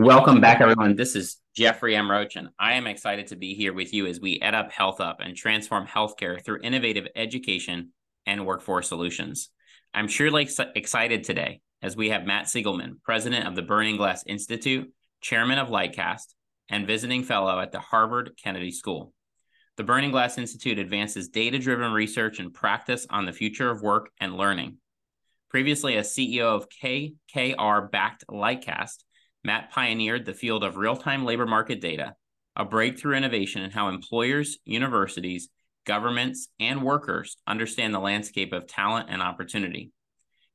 Welcome back, everyone. This is Geoffrey M. Roche, and I am excited to be here with you as we EdUp HealthUp and transform healthcare through innovative education and workforce solutions. I'm surely excited today as we have Matt Sigelman, president of the Burning Glass Institute, chairman of Lightcast, and visiting fellow at the Harvard Kennedy School. The Burning Glass Institute advances data-driven research and practice on the future of work and learning. Previously, as CEO of KKR-backed Lightcast, Matt pioneered the field of real-time labor market data, a breakthrough innovation in how employers, universities, governments, and workers understand the landscape of talent and opportunity.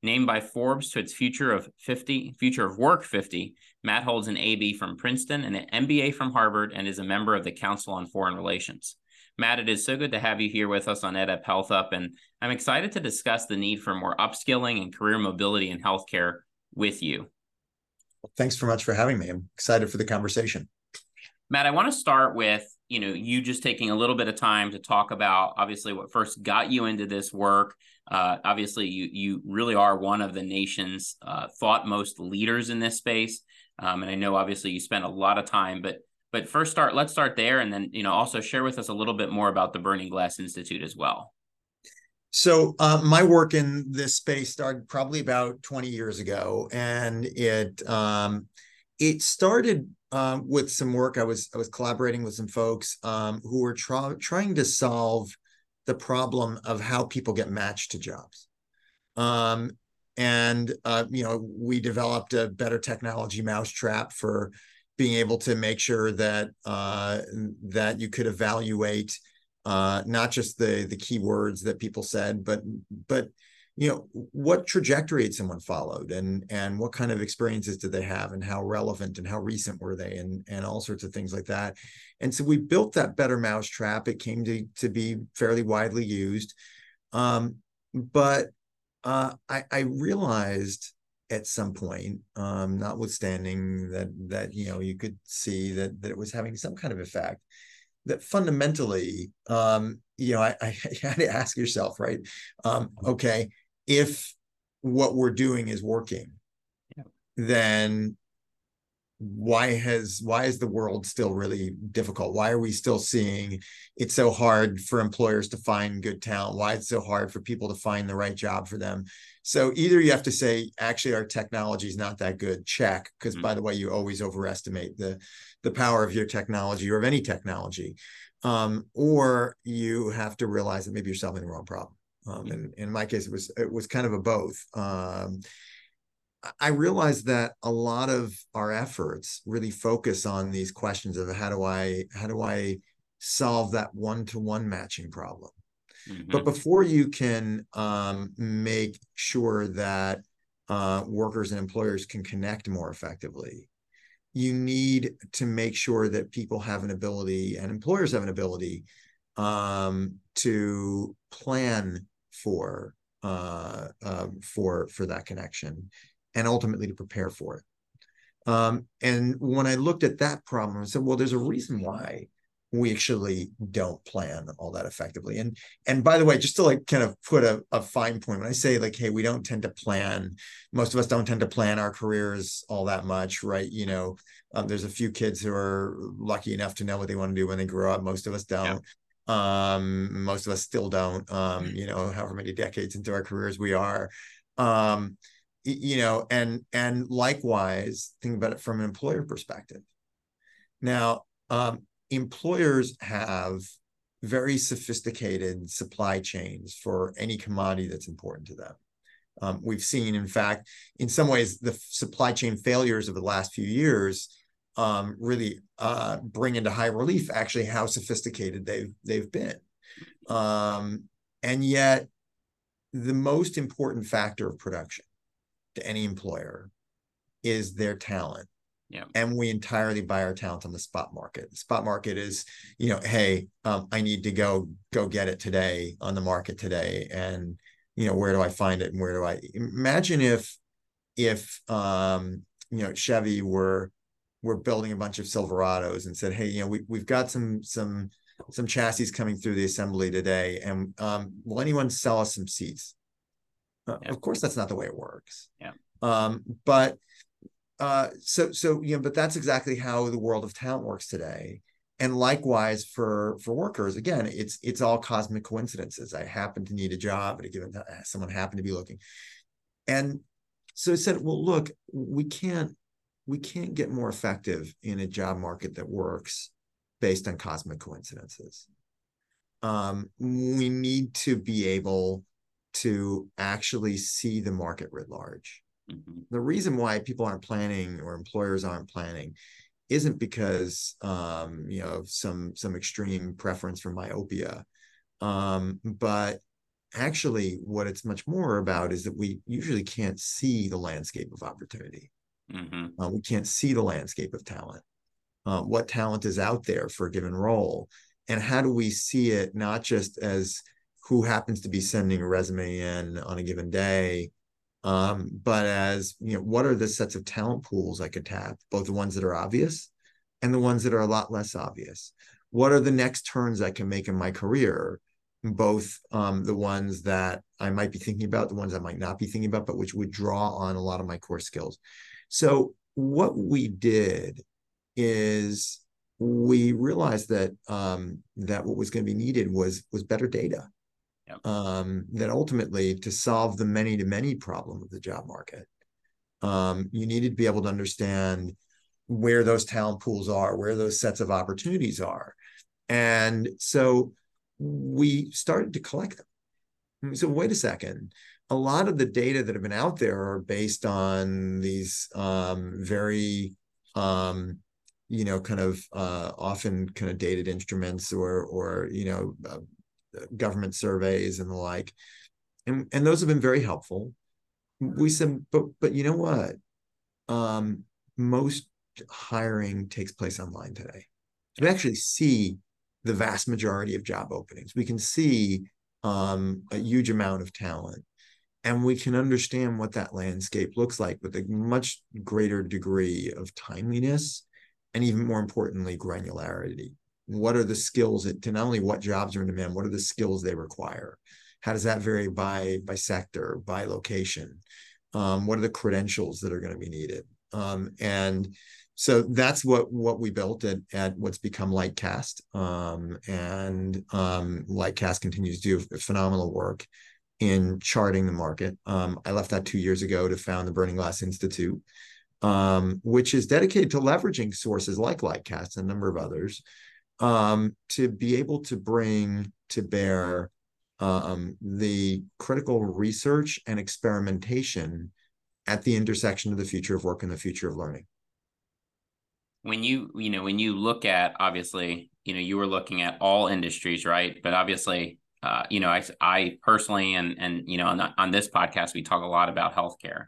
Named by Forbes to its Future of Work 50, Matt holds an AB from Princeton and an MBA from Harvard and is a member of the Council on Foreign Relations. Matt, it is so good to have you here with us on EdUp HealthUp, and I'm excited to discuss the need for more upskilling and career mobility in healthcare with you. Thanks so much for having me. I'm excited for the conversation. Matt, I want to start with, you just taking a little bit of time to talk about, obviously, what first got you into this work. Obviously, you really are one of the nation's most leaders in this space. And I know, obviously, you spent a lot of time, but first let's start there. And then, also share with us a little bit more about the Burning Glass Institute as well. So my work in this space started probably about 20 years ago, and it started with some work. I was collaborating with some folks who were trying to solve the problem of how people get matched to jobs, we developed a better technology mousetrap for being able to make sure that that you could evaluate not just the keywords that people said, but what trajectory had someone followed, and what kind of experiences did they have, and how relevant and how recent were they, and all sorts of things like that. And so we built that better mousetrap. It came to be fairly widely used, but I realized at some point, notwithstanding that you could see that it was having some kind of effect, that fundamentally, I had to ask yourself, right? Okay, if what we're doing is working, then why is the world still really difficult? Why are we still seeing it's so hard for employers to find good talent? Why it's so hard for people to find the right job for them? So either you have to say, actually, our technology is not that good, check, because by the way, you always overestimate the power of your technology or of any technology, or you have to realize that maybe you're solving the wrong problem. And in my case, it was kind of a both. I realized that a lot of our efforts really focus on these questions of how do I solve that one-to-one matching problem? Mm-hmm. But before you can make sure that workers and employers can connect more effectively, you need to make sure that people have an ability and employers have an ability to plan for that connection, and ultimately to prepare for it. And when I looked at that problem, I said, well, there's a reason why we actually don't plan all that effectively. And by the way, just to kind of put a fine point, when I say hey, we don't tend to plan, most of us don't tend to plan our careers all that much, right? There's a few kids who are lucky enough to know what they want to do when they grow up. Most of us don't. Yeah. Most of us still don't, however many decades into our careers we are. And likewise, think about it from an employer perspective. Now, employers have very sophisticated supply chains for any commodity that's important to them. We've seen, in fact, in some ways, the supply chain failures of the last few years really bring into high relief actually how sophisticated they've been. And yet, the most important factor of production to any employer is their talent. Yeah. And we entirely buy our talent on the spot market. The spot market is, hey, I need to go get it today on the market today. And, where do I find it? And where do I imagine if Chevy were building a bunch of Silverados and said, hey, we've got some chassis coming through the assembly today. And will anyone sell us some seats? Of course, that's not the way it works. Yeah. But So, but that's exactly how the world of talent works today. And likewise for workers, again, it's all cosmic coincidences. I happen to need a job at a given time, someone happened to be looking. And so I said, well, look, we can't get more effective in a job market that works based on cosmic coincidences. We need to be able to actually see the market writ large. Mm-hmm. The reason why people aren't planning or employers aren't planning isn't because of some extreme preference for myopia, but actually what it's much more about is that we usually can't see the landscape of opportunity. Mm-hmm. We can't see the landscape of talent, what talent is out there for a given role, and how do we see it not just as who happens to be sending a resume in on a given day, but as, what are the sets of talent pools I could tap, both the ones that are obvious and the ones that are a lot less obvious? What are the next turns I can make in my career, both the ones that I might be thinking about, the ones I might not be thinking about, but which would draw on a lot of my core skills? So what we did is we realized that that what was going to be needed was better data. Yep. That ultimately, to solve the many-to-many problem of the job market, you needed to be able to understand where those talent pools are, where those sets of opportunities are. And so we started to collect them. So wait a second, a lot of the data that have been out there are based on these often kind of dated instruments or government surveys and the like, and those have been very helpful. We said, but you know what? Most hiring takes place online today. We actually see the vast majority of job openings. We can see a huge amount of talent, and we can understand what that landscape looks like with a much greater degree of timeliness, and even more importantly, granularity. What are the skills that, to not only what jobs are in demand, what are the skills they require? How does that vary by sector, by location? What are the credentials that are going to be needed? And so that's what we built at what's become Lightcast. Lightcast continues to do phenomenal work in charting the market. I left that 2 years ago to found the Burning Glass Institute, which is dedicated to leveraging sources like Lightcast and a number of others, to be able to bring to bear the critical research and experimentation at the intersection of the future of work and the future of learning. When you look at, obviously, you were looking at all industries, right? But obviously, I personally, and on this podcast, we talk a lot about healthcare.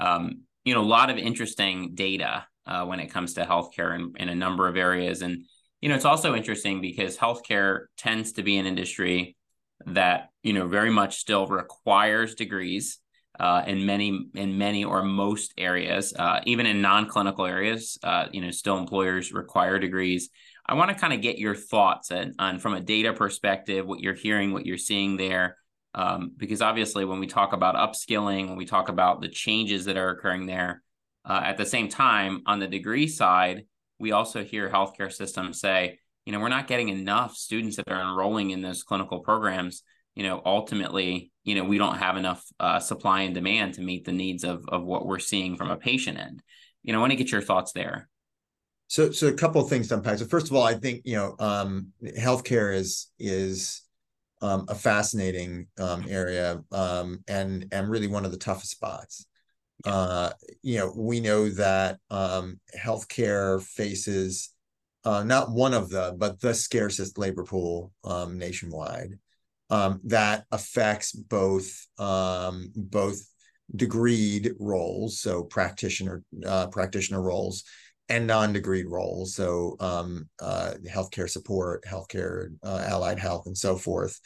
A lot of interesting data when it comes to healthcare in a number of areas. And it's also interesting because healthcare tends to be an industry that, very much still requires degrees in many or most areas, even in non-clinical areas, still employers require degrees. I want to kind of get your thoughts on from a data perspective, what you're hearing, what you're seeing there, because obviously when we talk about upskilling, when we talk about the changes that are occurring there, at the same time, on the degree side, we also hear healthcare systems say, we're not getting enough students that are enrolling in those clinical programs. Ultimately, we don't have enough supply and demand to meet the needs of what we're seeing from a patient end. I want to get your thoughts there. So a couple of things to unpack. So first of all, I think healthcare is a fascinating area and really one of the toughest spots. We know that healthcare faces not one of the, but the scarcest labor pool nationwide. That affects both degreed roles, so practitioner roles, and non-degreed roles, so healthcare support, healthcare allied health, and so forth.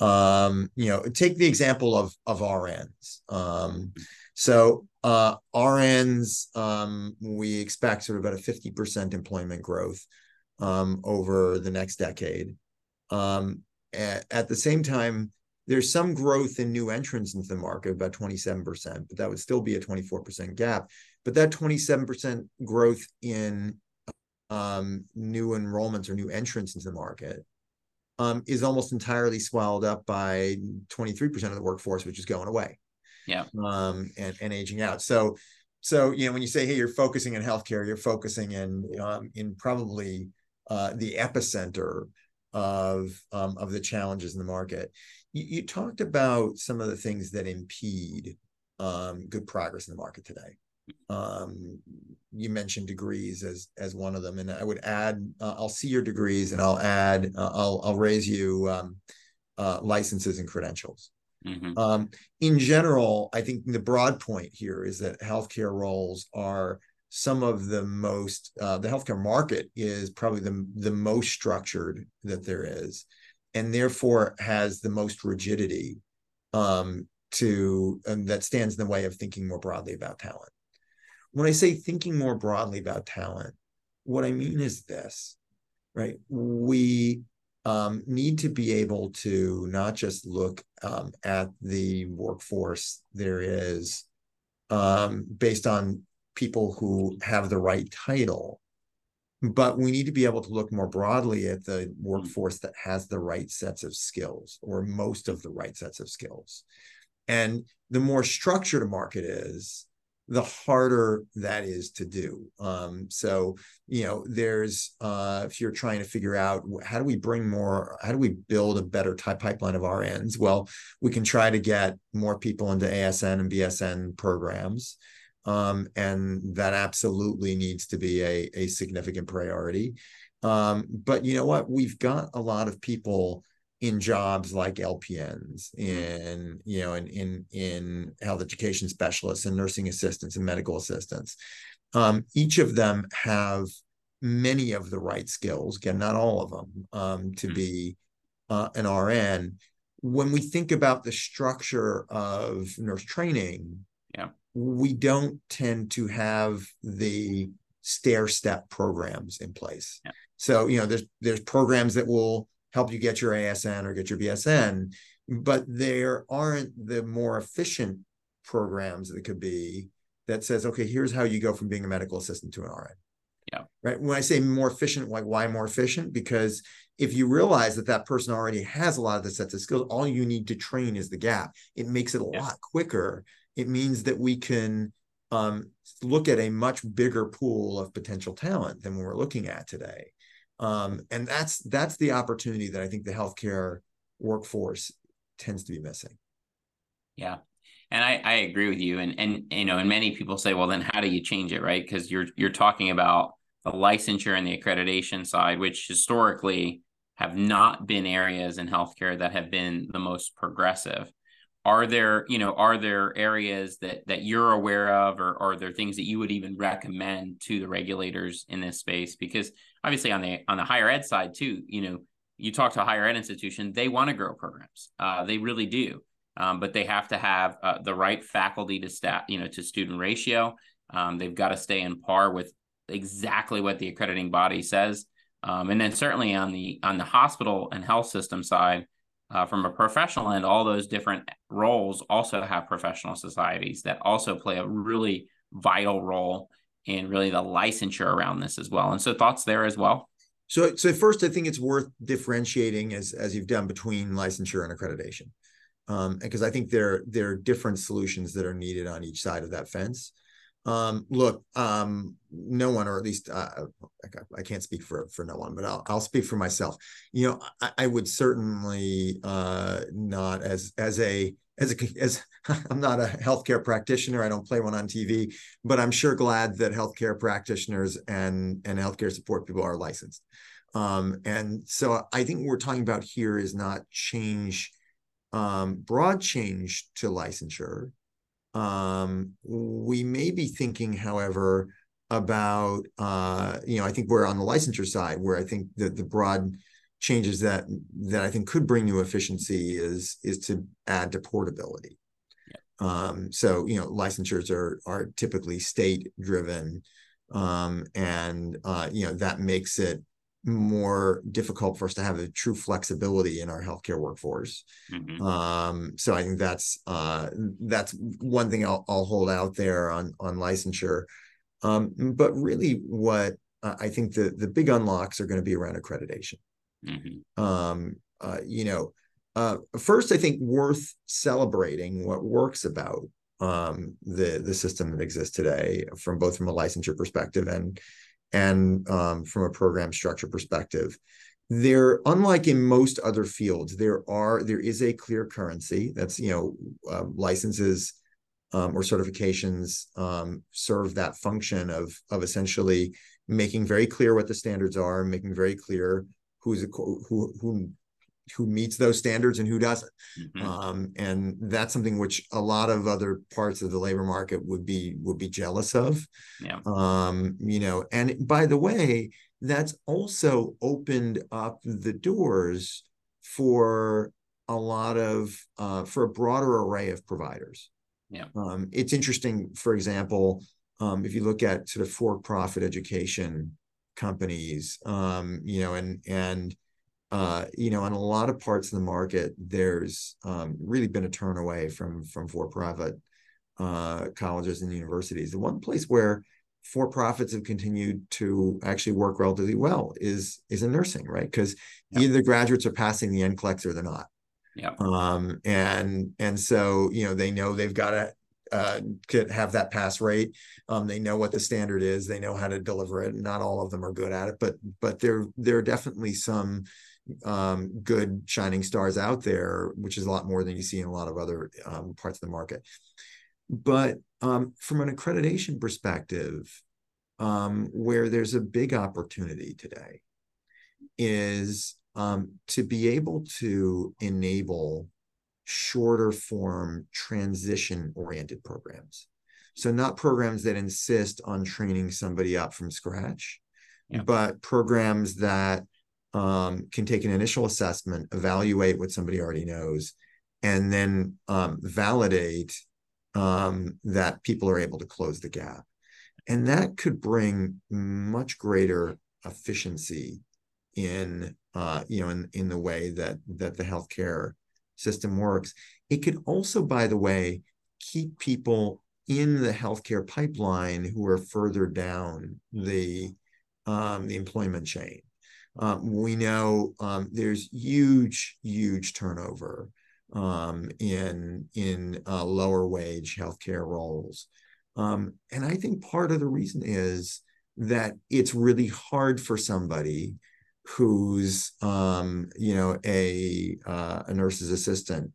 Take the example of RNs. RNs, we expect sort of about a 50% employment growth over the next decade. At the same time, there's some growth in new entrants into the market, about 27%, but that would still be a 24% gap. But that 27% growth in new enrollments or new entrants into the market is almost entirely swallowed up by 23% of the workforce, which is going away, and aging out. So you know, when you say, hey, you're focusing in healthcare, you're focusing in probably the epicenter of the challenges in the market. You talked about some of the things that impede good progress in the market today. You mentioned degrees as one of them, and I would add, I'll see your degrees, and I'll add, I'll raise you licenses and credentials. Mm-hmm. In general, I think the broad point here is that healthcare roles are some of the most, the healthcare market is probably the most structured that there is, and therefore has the most rigidity that stands in the way of thinking more broadly about talent. When I say thinking more broadly about talent, what I mean is this, right? We need to be able to not just look at the workforce there is based on people who have the right title, but we need to be able to look more broadly at the workforce that has the right sets of skills, or most of the right sets of skills. And the more structured a market is, the harder that is to do. So, you know, there's, if you're trying to figure out how do we build a better pipeline of RNs? Well, we can try to get more people into ASN and BSN programs. And that absolutely needs to be a significant priority. But you know what? We've got a lot of people in jobs like LPNs, in health education specialists and nursing assistants and medical assistants. Each of them have many of the right skills, again, not all of them, to be an RN. When we think about the structure of nurse training, we don't tend to have the stair-step programs in place. Yeah. So, you know, there's programs that will help you get your ASN or get your BSN, but there aren't the more efficient programs that could be that says, okay, here's how you go from being a medical assistant to an RN. Yeah. Right. When I say more efficient, like why more efficient? Because if you realize that that person already has a lot of the sets of skills, all you need to train is the gap. It makes it a lot quicker. It means that we can look at a much bigger pool of potential talent than we're looking at today. And that's the opportunity that I think the healthcare workforce tends to be missing. Yeah. And I agree with you. And, you know, and many people say, well, then how do you change it? Right. Cause you're talking about the licensure and the accreditation side, which historically have not been areas in healthcare that have been the most progressive. Are there areas that you're aware of, or are there things that you would even recommend to the regulators in this space? Because obviously on the higher ed side too, you know, you talk to a higher ed institution, they want to grow programs. They really do. But they have to have the right faculty to staff, you know, to student ratio. They've got to stay in par with exactly what the accrediting body says. And then certainly on the hospital and health system side, from a professional end, all those different roles also have professional societies that also play a really vital role in really the licensure around this as well. And so thoughts there as well? So first, I think it's worth differentiating as you've done between licensure and accreditation, because I think there are different solutions that are needed on each side of that fence. No one, or at least I can't speak for no one, but I'll speak for myself. You know, I would certainly not as I'm not a healthcare practitioner. I don't play one on TV, but I'm sure glad that healthcare practitioners and healthcare support people are licensed. And so I think what we're talking about here is not change, broad change to licensure. We may be thinking, however, about, you know, I think we're on the licensure side, where I think that the broad changes that I think could bring you efficiency is to add to portability. Yeah. So, you know, licensures are typically state driven, and, you know, that makes it more difficult for us to have a true flexibility in our healthcare workforce. Mm-hmm. So I think that's one thing I'll hold out there on licensure. But really what I think the big unlocks are going to be around accreditation. Mm-hmm. First, I think worth celebrating what works about the system that exists today, from a licensure perspective and from a program structure perspective. There, unlike in most other fields, there is a clear currency that's, licenses or certifications serve that function of essentially making very clear what the standards are, making very clear who meets those standards and who doesn't. Mm-hmm. And that's something which a lot of other parts of the labor market would be jealous of. Yeah. And by the way, that's also opened up the doors for for a broader array of providers. Yeah. It's interesting, for example, if you look at sort of for-profit education companies, on a lot of parts of the market, there's really been a turn away from for-profit colleges and universities. The one place where for-profits have continued to actually work relatively well is in nursing, right? Because yep. either the graduates are passing the NCLEX or they're not. Yeah. So they know they've got to have that pass rate. They know what the standard is. They know how to deliver it. Not all of them are good at it, but there are definitely some good shining stars out there, which is a lot more than you see in a lot of other parts of the market. But from an accreditation perspective, where there's a big opportunity today is to be able to enable shorter form transition oriented programs. So not programs that insist on training somebody up from scratch, yeah. but programs that can take an initial assessment, evaluate what somebody already knows, and then validate that people are able to close the gap. And that could bring much greater efficiency in the way that the healthcare system works. It could also, by the way, keep people in the healthcare pipeline who are further down the employment chain. We know there's huge turnover in lower wage healthcare roles, and I think part of the reason is that it's really hard for somebody who's a nurse's assistant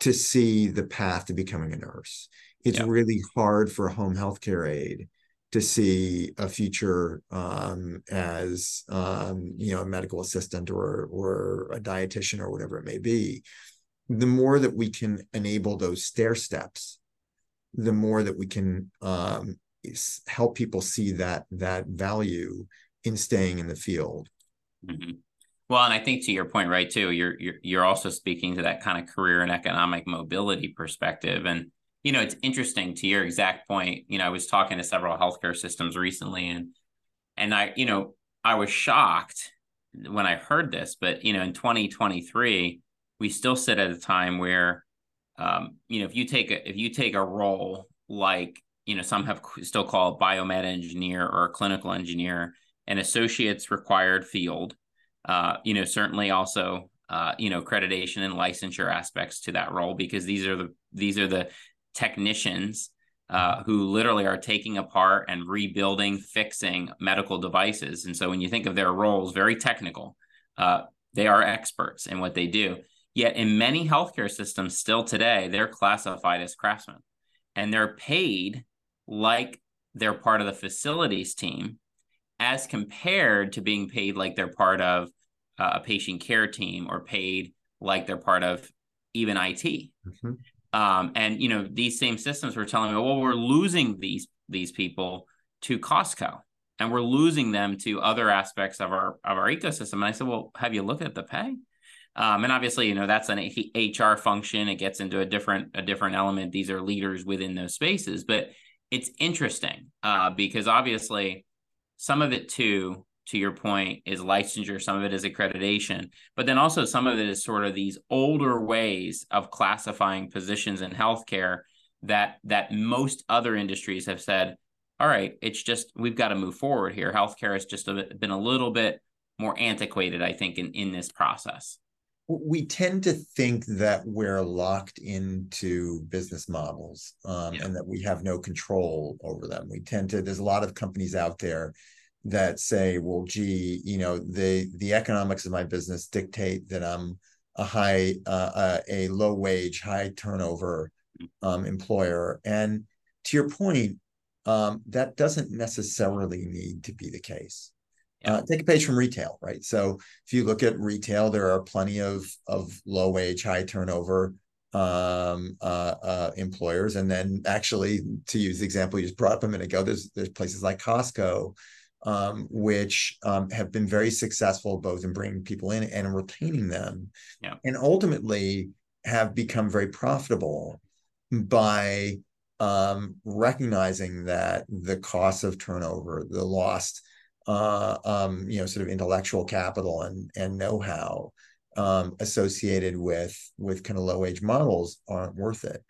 to see the path to becoming a nurse. It's yeah. really hard for a home healthcare aide to see a future as a medical assistant or a dietitian or whatever it may be. The more that we can enable those stair steps, the more that we can help people see that value in staying in the field. Mm-hmm. Well, and I think to your point, right, too, you're also speaking to that kind of career and economic mobility perspective. And, it's interesting to your exact point. I was talking to several healthcare systems recently and I was shocked when I heard this, but, in 2023, we still sit at a time where, if you take a role like, some have still called biomed engineer or a clinical engineer, an associate's required field, certainly also, accreditation and licensure aspects to that role, because these are the technicians who literally are taking apart and rebuilding, fixing medical devices. And so when you think of their roles, very technical, they are experts in what they do. Yet in many healthcare systems still today, they're classified as craftsmen and they're paid like they're part of the facilities team, as compared to being paid like they're part of a patient care team or paid like they're part of even IT. Mm-hmm. And these same systems were telling me, well, we're losing these people to Costco and we're losing them to other aspects of our ecosystem. And I said, well, have you looked at the pay? And obviously, that's an HR function. It gets into a different element. These are leaders within those spaces, but it's interesting because obviously some of it too, to your point, is licensure, some of it is accreditation, but then also some of it is sort of these older ways of classifying positions in healthcare that most other industries have said, all right, it's just, we've got to move forward here. Healthcare has just been a little bit more antiquated, I think, in this process. We tend to think that we're locked into business models and that we have no control over them. There's a lot of companies out there that say, well, gee, you know, the economics of my business dictate that I'm a low wage, high turnover employer. And to your point, that doesn't necessarily need to be the case. Take a page from retail, right? So if you look at retail, there are plenty of low wage, high turnover employers. And then actually, to use the example you just brought up a minute ago, there's places like Costco, which have been very successful both in bringing people in and in retaining them, and ultimately have become very profitable by recognizing that the cost of turnover, the lost sort of intellectual capital and know-how associated with kind of low-wage models aren't worth it.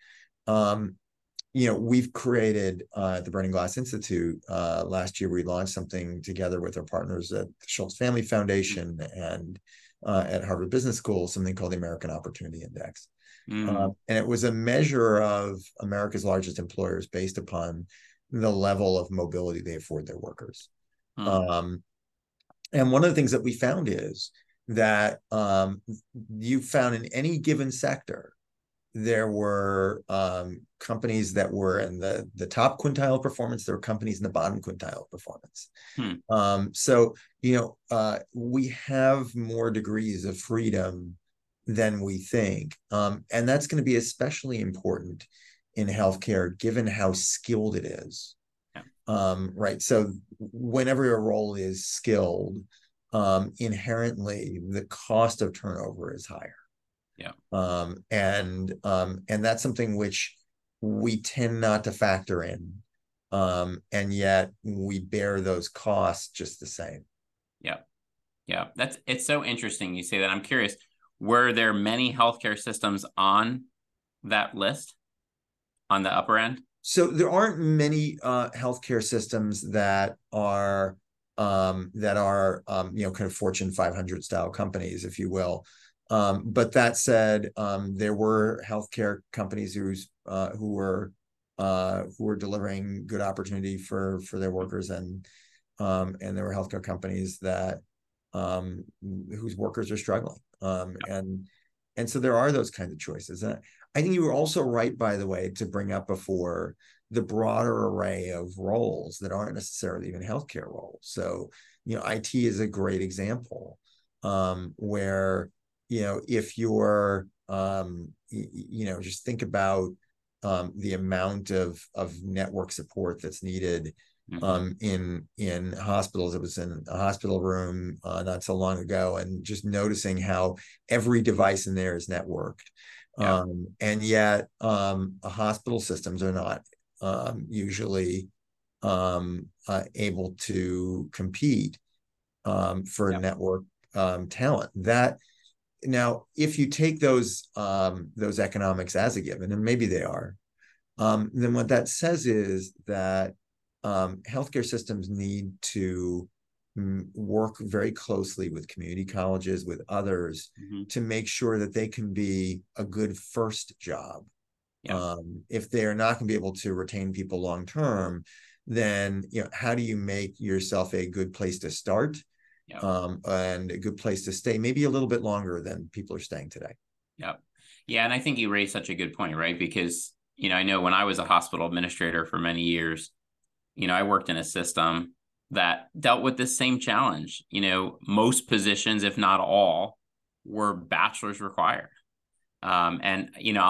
We've created at the Burning Glass Institute last year. We launched something together with our partners at the Schultz Family Foundation and at Harvard Business School, something called the American Opportunity Index, and it was a measure of America's largest employers based upon the level of mobility they afford their workers. And one of the things that we found is that you found in any given sector, there were companies that were in the top quintile performance. There were companies in the bottom quintile performance. We have more degrees of freedom than we think. And that's going to be especially important in healthcare, given how skilled it is. Right. So whenever a role is skilled, inherently the cost of turnover is higher. And that's something which we tend not to factor in. And yet we bear those costs just the same. It's so interesting you say that. I'm curious, were there many healthcare systems on that list on the upper end? So there aren't many healthcare systems that are kind of Fortune 500 style companies, if you will. But that said, there were healthcare companies who were delivering good opportunity for their workers, and there were healthcare companies that whose workers are struggling, and so there are those kinds of choices. And I think you were also right, by the way, to bring up before the broader array of roles that aren't necessarily even healthcare roles. So, IT is a great example where, if you're, just think about the amount of network support that's needed in hospitals. I was in a hospital room not so long ago and just noticing how every device in there is networked. And yet hospital systems are not usually able to compete for network talent. That now, if you take those economics as a given, and maybe they are, then what that says is that healthcare systems need to work very closely with community colleges, with others, to make sure that they can be a good first job. If they are not going to be able to retain people long term, then how do you make yourself a good place to start and a good place to stay, maybe a little bit longer than people are staying today. And I think you raised such a good point, right? Because I know when I was a hospital administrator for many years, I worked in a system that dealt with this same challenge. Most positions, if not all, were bachelor's required. I'll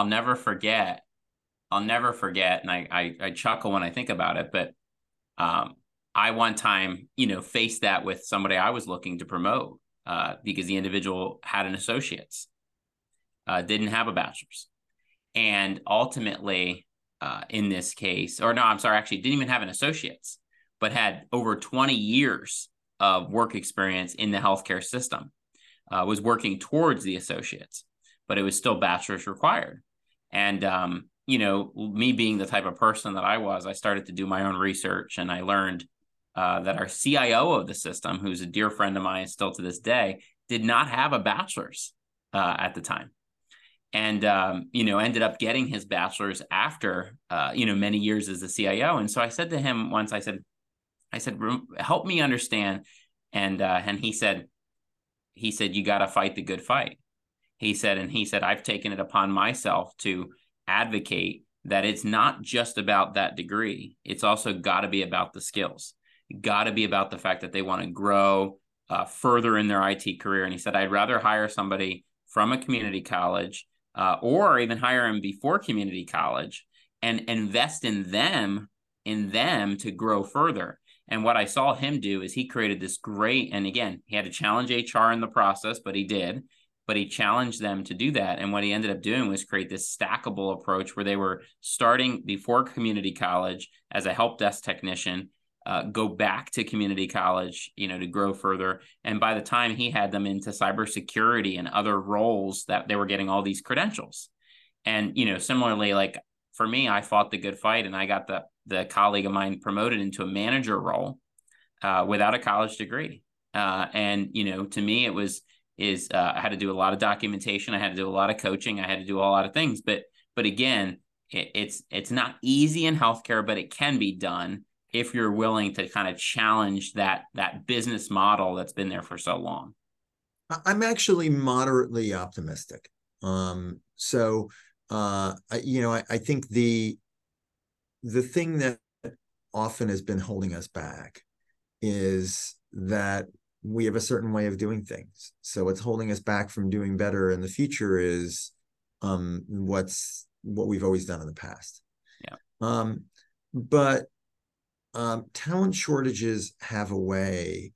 never forget. And I chuckle when I think about it, but I one time, faced that with somebody I was looking to promote because the individual had an associate's, didn't have a bachelor's. And ultimately in this case, or no, I'm sorry, actually didn't even have an associate's, but had over 20 years work experience in the healthcare system, was working towards the associates, but it was still bachelor's required. And, you know, me being the type of person that I was, I started to do my own research, and I learned that our CIO of the system, who's a dear friend of mine still to this day, did not have a bachelor's at the time. And, you know, ended up getting his bachelor's after, you know, many years as the CIO. And so I said to him once, I said, help me understand. And he said, you got to fight the good fight. He said, I've taken it upon myself to advocate that it's not just about that degree. It's also got to be about the skills, got to be about the fact that they want to grow further in their IT career. And he said, I'd rather hire somebody from a community college or even hire them before community college and invest in them to grow further. And what I saw him do is he created this great, and again, he had to challenge HR in the process, but he did, but he challenged them to do that. And what he ended up doing was create this stackable approach where they were starting before community college as a help desk technician, go back to community college, you know, to grow further. And by the time he had them into cybersecurity and other roles, that they were getting all these credentials. And, you know, similarly, like for me, I fought the good fight, and I got the colleague of mine promoted into a manager role without a college degree. And, you know, to me, I had to do a lot of documentation. I had to do a lot of coaching. I had to do a lot of things, but again, it's not easy in healthcare, but it can be done if you're willing to kind of challenge that business model that's been there for so long. I'm actually moderately optimistic. I think the thing that often has been holding us back is that we have a certain way of doing things. So what's holding us back from doing better in the future is what we've always done in the past. Yeah. Talent shortages have a way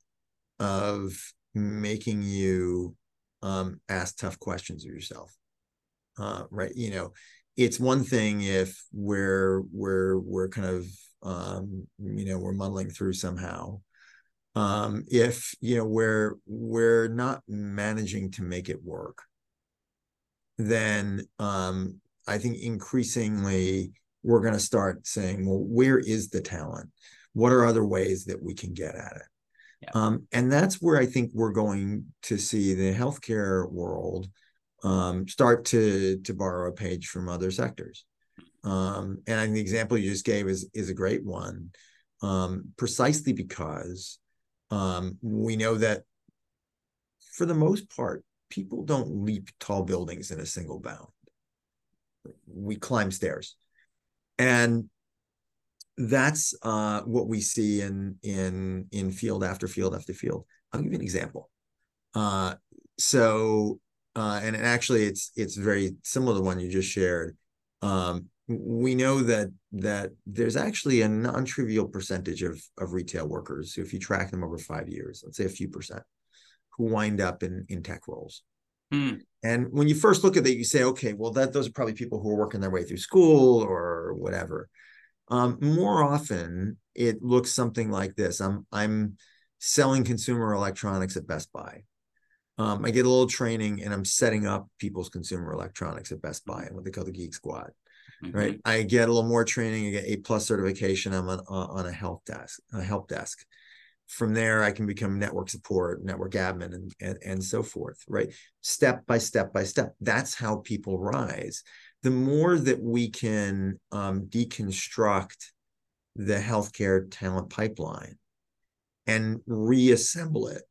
of making you ask tough questions of yourself, right? You know, it's one thing if we're kind of we're muddling through somehow. If you know we're not managing to make it work, then I think increasingly we're going to start saying, well, where is the talent? What are other ways that we can get at it? Yeah. And that's where I think we're going to see the healthcare world start to borrow a page from other sectors. And the example you just gave is a great one, precisely because we know that for the most part, people don't leap tall buildings in a single bound. We climb stairs. And that's what we see in field after field after field. I'll give you an example. And actually, it's very similar to the one you just shared. We know that there's actually a non-trivial percentage of retail workers, who, if you track them over 5 years, let's say a few percent, who wind up in tech roles. And when you first look at that, you say, okay, well, those are probably people who are working their way through school or whatever. More often, it looks something like this. I'm selling consumer electronics at Best Buy. I get a little training, and I'm setting up people's consumer electronics at Best Buy and what they call the Geek Squad, mm-hmm. right? I get a little more training. I get A-plus certification. I'm on a help desk. From there, I can become network support, network admin, and so forth, right? Step by step by step. That's how people rise. The more that we can deconstruct the healthcare talent pipeline and reassemble it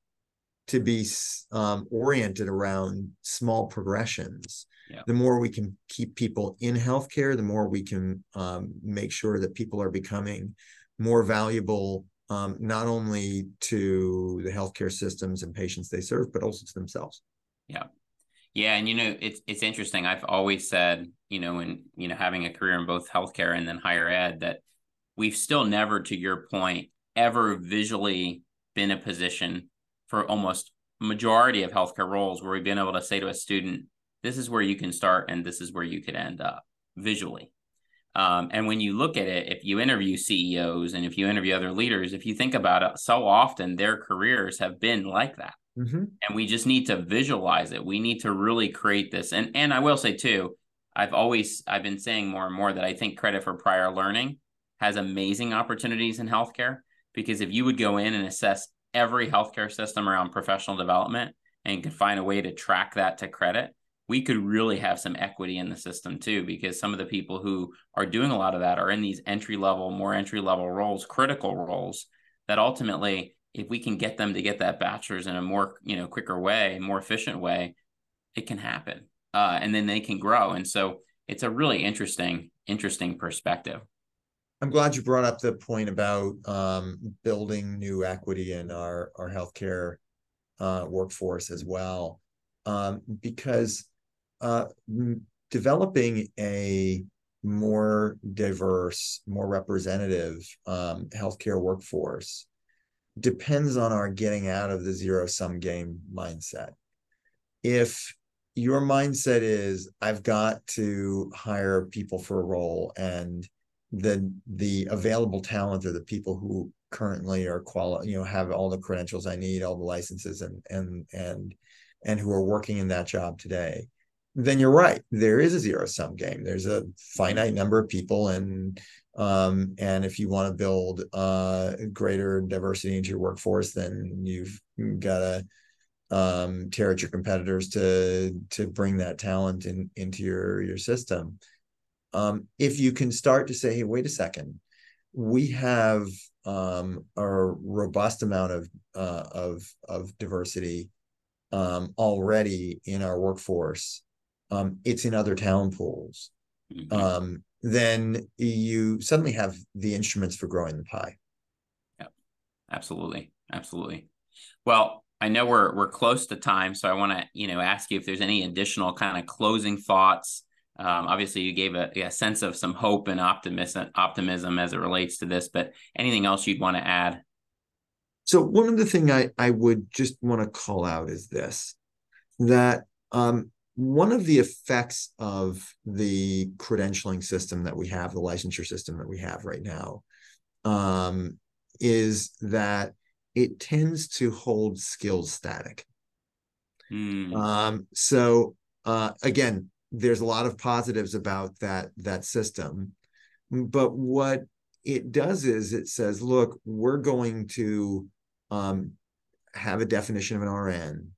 to be oriented around small progressions, yeah. The more we can keep people in healthcare, the more we can make sure that people are becoming more valuable not only to the healthcare systems and patients they serve, but also to themselves. Yeah. Yeah. And, you know, it's interesting. I've always said, you know, having a career in both healthcare and then higher ed, that we've still never, to your point, ever visually been in a position for almost majority of healthcare roles where we've been able to say to a student, this is where you can start and this is where you could end up visually. And when you look at it, if you interview CEOs and if you interview other leaders, if you think about it, so often their careers have been like that. Mm-hmm. And we just need to visualize it. We need to really create this. And I will say too, I've been saying more and more that I think Credit for Prior Learning has amazing opportunities in healthcare, because if you would go in and assess every healthcare system around professional development and could find a way to track that to credit, we could really have some equity in the system too, because some of the people who are doing a lot of that are in these entry-level roles, critical roles, that ultimately, if we can get them to get that bachelor's in a more, quicker way, more efficient way, it can happen. And then they can grow. And so it's a really interesting perspective. I'm glad you brought up the point about building new equity in our healthcare workforce as well, because developing a more diverse, more representative healthcare workforce depends on our getting out of the zero-sum game mindset. If your mindset is, I've got to hire people for a role, and the available talent are the people who currently are have all the credentials I need, all the licenses, and who are working in that job today, then you're right. There is a zero-sum game. There's a finite number of people, and if you want to build greater diversity into your workforce, then you've got to tear at your competitors to bring that talent into your system. If you can start to say, hey, wait a second, we have a robust amount of diversity already in our workforce, it's in other talent pools, then you suddenly have the instruments for growing the pie. Yeah, absolutely. Well, I know we're close to time, so I want to ask you if there's any additional kind of closing thoughts. Obviously, you gave a sense of some hope and optimism as it relates to this, but anything else you'd want to add? So one of the things I would just want to call out is this, that one of the effects of the credentialing system that we have, the licensure system that we have right now, is that it tends to hold skills static. Again, there's a lot of positives about that system, but what it does is it says, look, we're going to have a definition of an RN,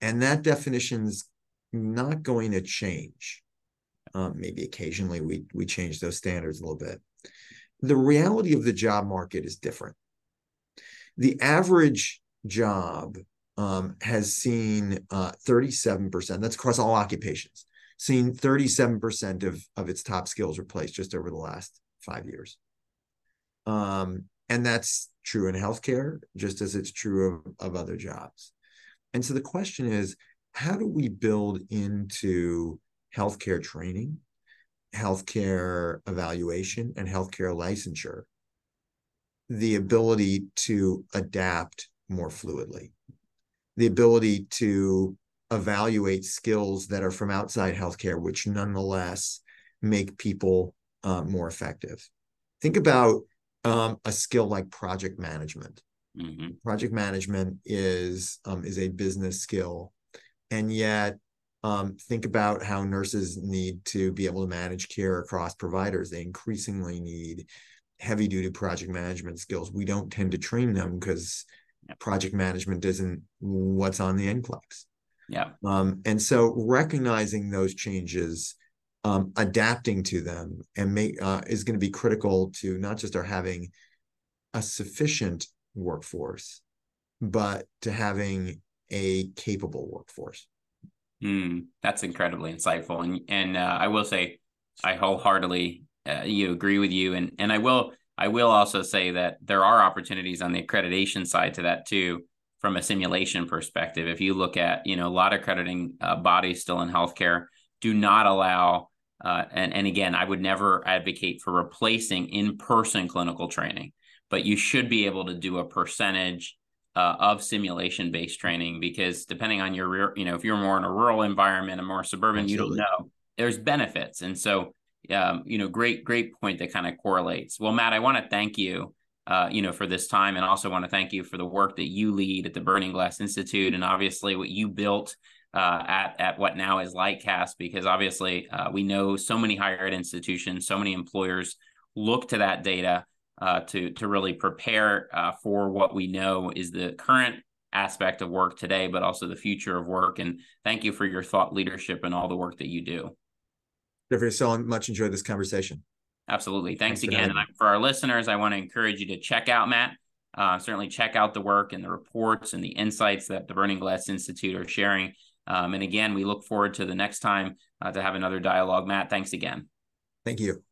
and that definition's not going to change. Maybe occasionally we change those standards a little bit. The reality of the job market is different. The average job has seen 37%, that's across all occupations, seen 37% of its top skills replaced just over the last 5 years. And that's true in healthcare, just as it's true of other jobs. And so the question is, how do we build into healthcare training, healthcare evaluation, and healthcare licensure the ability to adapt more fluidly, the ability to evaluate skills that are from outside healthcare, which nonetheless make people more effective? Think about a skill like project management. Mm-hmm. Project management is a business skill, and yet think about how nurses need to be able to manage care across providers. They increasingly need heavy-duty project management skills. We don't tend to train them because project management isn't what's on the NCLEX. Yeah. And so recognizing those changes, adapting to them, and is going to be critical to not just our having a sufficient workforce, but to having a capable workforce. That's incredibly insightful, and I will say I wholeheartedly agree with you, and I will also say that there are opportunities on the accreditation side to that too. From a simulation perspective, if you look at, a lot of accrediting bodies still in healthcare do not allow, and again, I would never advocate for replacing in-person clinical training, but you should be able to do a percentage of simulation-based training, because depending on your, if you're more in a rural environment, a more suburban, Absolutely. You don't know, there's benefits. And so great point that kind of correlates. Well, Matt, I want to thank you, for this time, and also want to thank you for the work that you lead at the Burning Glass Institute, and obviously what you built at what now is Lightcast, because obviously we know so many higher ed institutions, so many employers look to that data to really prepare for what we know is the current aspect of work today, but also the future of work. And thank you for your thought leadership and all the work that you do. Geoffrey, so much enjoyed this conversation. Absolutely. Thanks again. And for our listeners, I want to encourage you to check out Matt. Certainly check out the work and the reports and the insights that the Burning Glass Institute are sharing. And again, we look forward to the next time to have another dialogue. Matt, thanks again. Thank you.